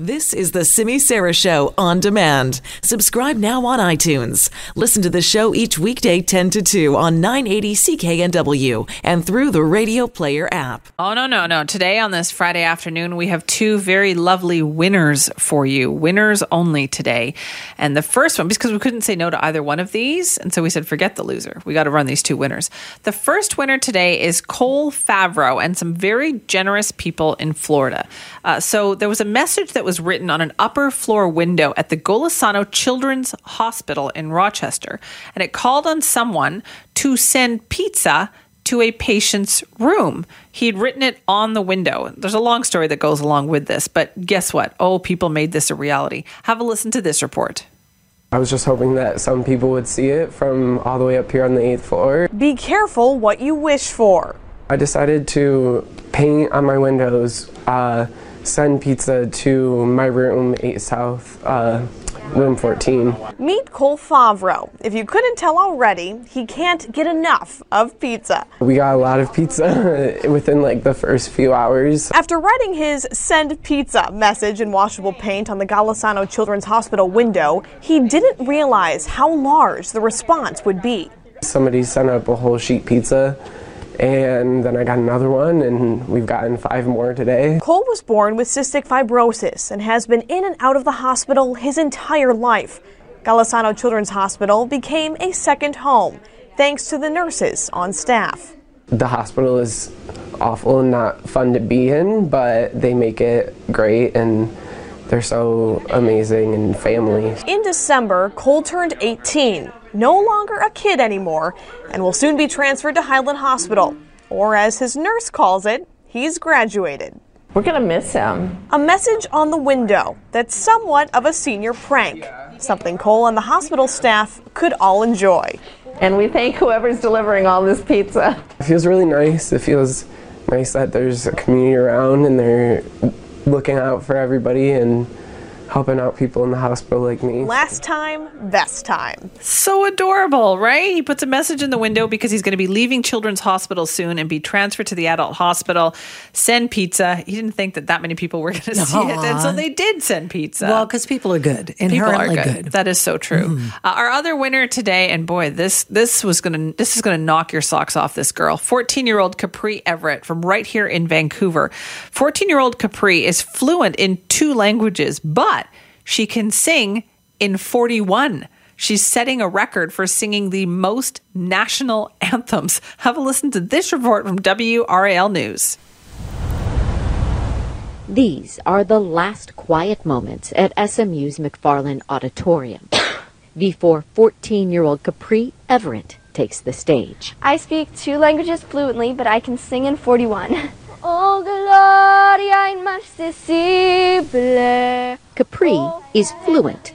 This is the Simi Sarah Show On Demand. Subscribe now on iTunes. Listen to the show each weekday 10 to 2 on 980 CKNW and through the Radio Player app. Oh, no. Today on this Friday afternoon, we have two very lovely winners for you. Winners only today. And the first one, because we couldn't say no to either one of these, and so we said, forget the loser. We got to run these two winners. The first winner today is Cole Favreau and some very generous people in Florida. So there was a message that was written on an upper floor window at the Golisano Children's Hospital in Rochester, and it called on someone to send pizza to a patient's room. He'd written it on the window. There's a long story that goes along with this, but guess what? Oh, people made this a reality. Have a listen to this report. I was just hoping that some people would see it from all the way up here on the 8th floor. Be careful what you wish for. I decided to paint on my windows, send pizza to my room, 8 South, room 14. Meet Cole Favreau. If you couldn't tell already, he can't get enough of pizza. We got a lot of pizza within like the first few hours. After writing his send pizza message in washable paint on the Golisano Children's Hospital window, he didn't realize how large the response would be. Somebody sent up a whole sheet pizza, and then I got another one, and we've gotten 5 more today. Cole was born with cystic fibrosis and has been in and out of the hospital his entire life. Golisano Children's Hospital became a second home, thanks to the nurses on staff. The hospital is awful and not fun to be in, but they make it great, and they're so amazing and family. In December, Cole turned 18, no longer a kid anymore, and will soon be transferred to Highland Hospital, or as his nurse calls it, he's graduated. We're gonna miss him. A message on the window that's somewhat of a senior prank, something Cole and the hospital staff could all enjoy. And we thank whoever's delivering all this pizza. It feels really nice. It feels nice that there's a community around and they're looking out for everybody and helping out people in the hospital like me. Last time, best time. So adorable, right? He puts a message in the window because he's going to be leaving Children's Hospital soon and be transferred to the adult hospital. Send pizza. He didn't think that many people were going to see it, and so they did send pizza. Well, because people are good. Inherently people are good. That is so true. Our other winner today, and boy, this is going to knock your socks off, this girl. 14-year-old Capri Everett from right here in Vancouver. 14-year-old Capri is fluent in 2 languages, but she can sing in 41. She's setting a record for singing the most national anthems. Have a listen to this report from WRAL News. These are the last quiet moments at SMU's McFarland Auditorium before 14-year-old Capri Everett takes the stage. I speak 2 languages fluently, but I can sing in 41. Oh, gloria inmarcesible. Capri is fluent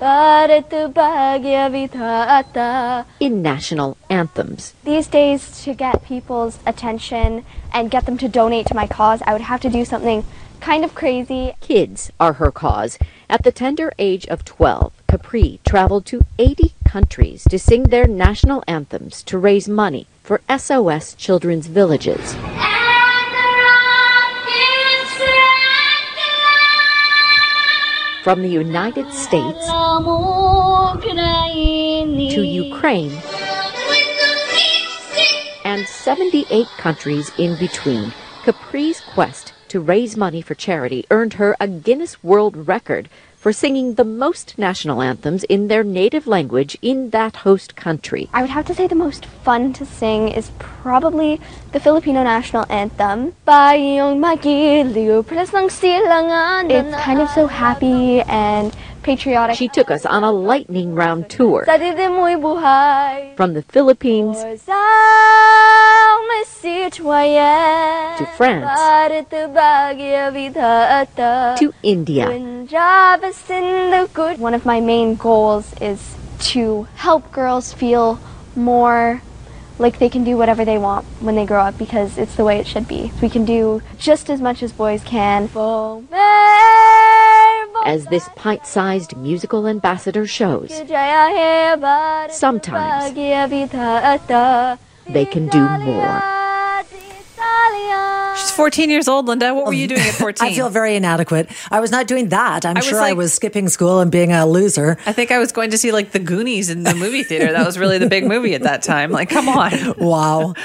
in national anthems. These days, to get people's attention and get them to donate to my cause, I would have to do something kind of crazy. Kids are her cause. At the tender age of 12, Capri traveled to 80 countries to sing their national anthems to raise money for SOS Children's Villages. From the United States to Ukraine and 78 countries in between, Capri's quest to raise money for charity earned her a Guinness World Record for singing the most national anthems in their native language in that host country. I would have to say the most fun to sing is probably the Filipino national anthem. It's kind of so happy and patriotic. She took us on a lightning round tour from the Philippines to France to India. One of my main goals is to help girls feel more like they can do whatever they want when they grow up, because it's the way it should be. We can do just as much as boys can. As this pint-sized musical ambassador shows, sometimes they can do more. She's 14 years old, Linda. What were you doing at 14? I feel very inadequate. I was not doing that. I was skipping school and being a loser. I think I was going to see like The Goonies in the movie theater. That was really the big movie at that time. Like, come on. Wow.